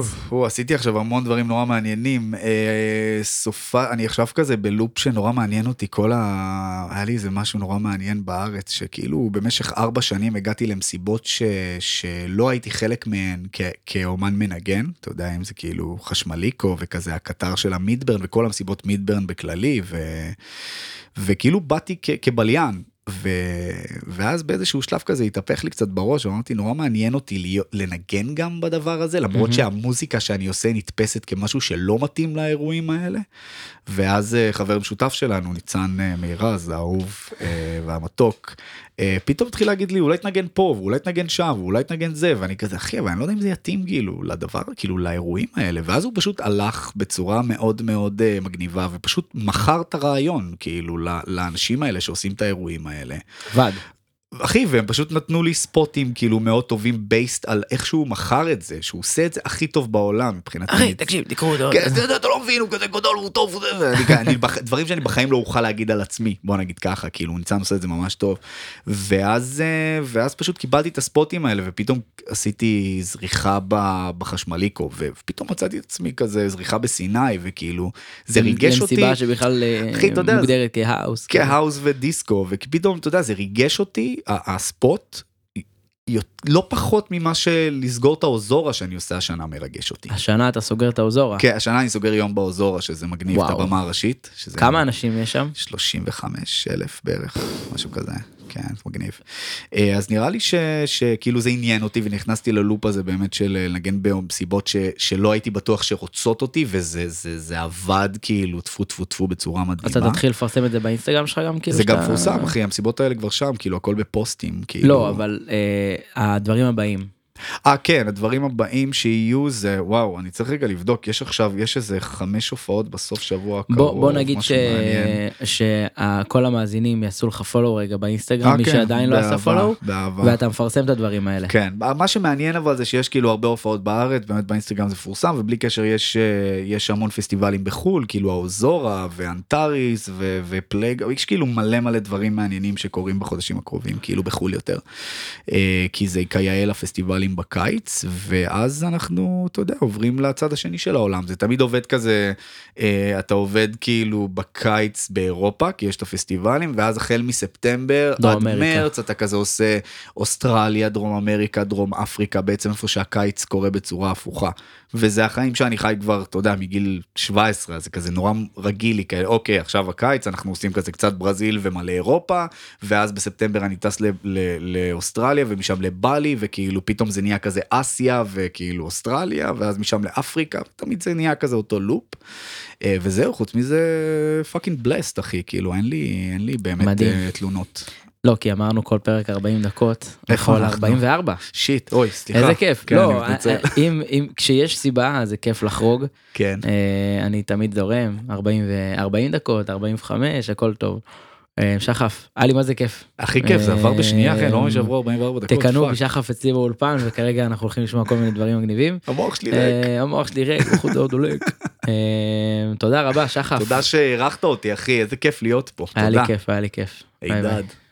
עשיתי עכשיו המון דברים נורא מעניינים, אני עכשיו כזה בלופ שנורא מעניין אותי, היה לי איזה משהו נורא מעניין בארץ, שכאילו במשך 4 שנים הגעתי למסיבות שלא הייתי חלק מהן כאומן מנגן, אתה יודע, אם זה כאילו חשמליקו וכזה הקטר של המידברן, וכל המסיבות מידברן בכללי, וכאילו באתי כבליין, ואז באיזשהו שלב כזה התהפך לי קצת בראש, ואמרתי, נורא מעניין אותי לנגן גם בדבר הזה, למרות שהמוזיקה שאני עושה נתפסת כמשהו שלא מתאים לאירועים האלה, ואז חבר משותף שלנו, ניצן מירז, האהוב והמתוק, פתאום התחיל להגיד לי, אולי תנגן פה, ואולי תנגן שם, ואולי תנגן זה, ואני כזה, אחי, אבל אני לא יודע אם זה יתאים כאילו לדבר, כאילו לאירועים האלה, ואז הוא פשוט הלך בצורה מאוד מאוד מגניבה, ופשוט מכר את הרעיון, כאילו, לאנשים האלה שעושים את האירועים האלה. ועד. אחי, והם פשוט נתנו לי ספוטים כאילו מאוד טובים בייסט על איך שהוא מכר את זה, שהוא עושה את זה הכי טוב בעולם מבחינתי. אחי, תקשיב, תקראו אותו. כן, אתה לא מבין, הוא כזה גדול, הוא טוב. דברים שאני בחיים לא אוכל להגיד על עצמי, בוא נגיד ככה, כאילו, ניצן עושה את זה ממש טוב. ואז פשוט קיבלתי את הספוטים האלה, ופתאום עשיתי זריחה בחשמליקו, ופתאום מצאתי את עצמי כזה זריחה בסיני, וכאילו, זה ריגש אותי. למסיבה שבכלל מוגדרת כהאוס. כהאוס ודיסקו, ופתאום, אתה יודע, זה ריגש אותי. הספוט לא פחות ממה שלסגור את האוזורה שאני עושה השנה מרגש אותי. השנה אתה סוגר את האוזורה? כן, השנה אני סוגר יום באוזורה, שזה מגניב את הבמה הראשית. כמה אנשים יש שם? 35,000 בערך, משהו כזה. כן, זה מגניב. אז נראה לי שכאילו זה עניין אותי, ונכנסתי ללופ הזה באמת של לנגן במסיבות שלא הייתי בטוח שרוצות אותי, וזה עבד כאילו טפו טפו טפו בצורה מדהימה. אז אתה תתחיל לפרסם את זה באינסטגרם שלך גם? זה גם פורסם, אחי, המסיבות האלה כבר שם, כאילו הכל בפוסטים. לא, אבל הדברים הבאים. כן, הדברים הבאים שיהיו זה, וואו, אני צריך רגע לבדוק, יש עכשיו, יש איזה 5 הופעות בסוף שבוע הקרוב. בוא נגיד שכל המאזינים יעשו לך פולו רגע באינסטגרם, מי שעדיין לא עשה פולו, ואתה מפרסם את הדברים האלה. כן, מה שמעניין אבל זה שיש כאילו הרבה הופעות בארץ, באמת באינסטגרם זה פורסם, ובלי קשר יש המון פסטיבלים בחול, כאילו האוזורה ואנטריס ופלג, יש כאילו מלא מלא דברים מעניינים שקורים בחודשים הקרובים, כאילו בחול יותר, כי זה כייאל הפסטיבלים בקיץ, ואז אנחנו, אתה יודע, עוברים לצד השני של העולם. זה תמיד עובד כזה, אתה עובד כאילו בקיץ באירופה, כי יש את הפסטיבלים, ואז החל מספטמבר עד מרץ, אתה כזה עושה אוסטרליה, דרום אמריקה, דרום אפריקה, בעצם איפה שהקיץ קורה בצורה הפוכה. וזה החיים שאני חי כבר, אתה יודע, מגיל 17, זה כזה נורא רגילי, כאלה, אוקיי, עכשיו הקיץ, אנחנו עושים כזה קצת ברזיל ומלא אירופה, ואז בספטמבר אני טס לאוסטרליה, ומשם לבלי, וכאילו פתאום זה נהיה כזה אסיה, וכאילו אוסטרליה, ואז משם לאפריקה, תמיד זה נהיה כזה אותו לופ, וזהו, חוץ מזה פאקינג בלסט, אחי, כאילו, אין לי באמת תלונות. לא, כי אמרנו כל פרק 40 דקות, לכל 44. שיט, אוי, סליחה. איזה כיף. לא, כשיש סיבה, זה כיף לחרוג. כן. אני תמיד זורם, 40 דקות, 45, הכל טוב. שחף, היה לי מה זה כיף. הכי כיף, זה עבר בשנייה, כן, לא משעברו 44 דקות. תקנו בשחף אצלי באולפן, וכרגע אנחנו הולכים לשמוע כל מיני דברים מגניבים. המוח שלי ריק. המוח שלי ריק, חוץ עוד דולק. תודה רבה, שחף. תודה שערכת אותי, אחי, איזה כיף להיות פה. היה לי כיף, היה לי כיף. עידד.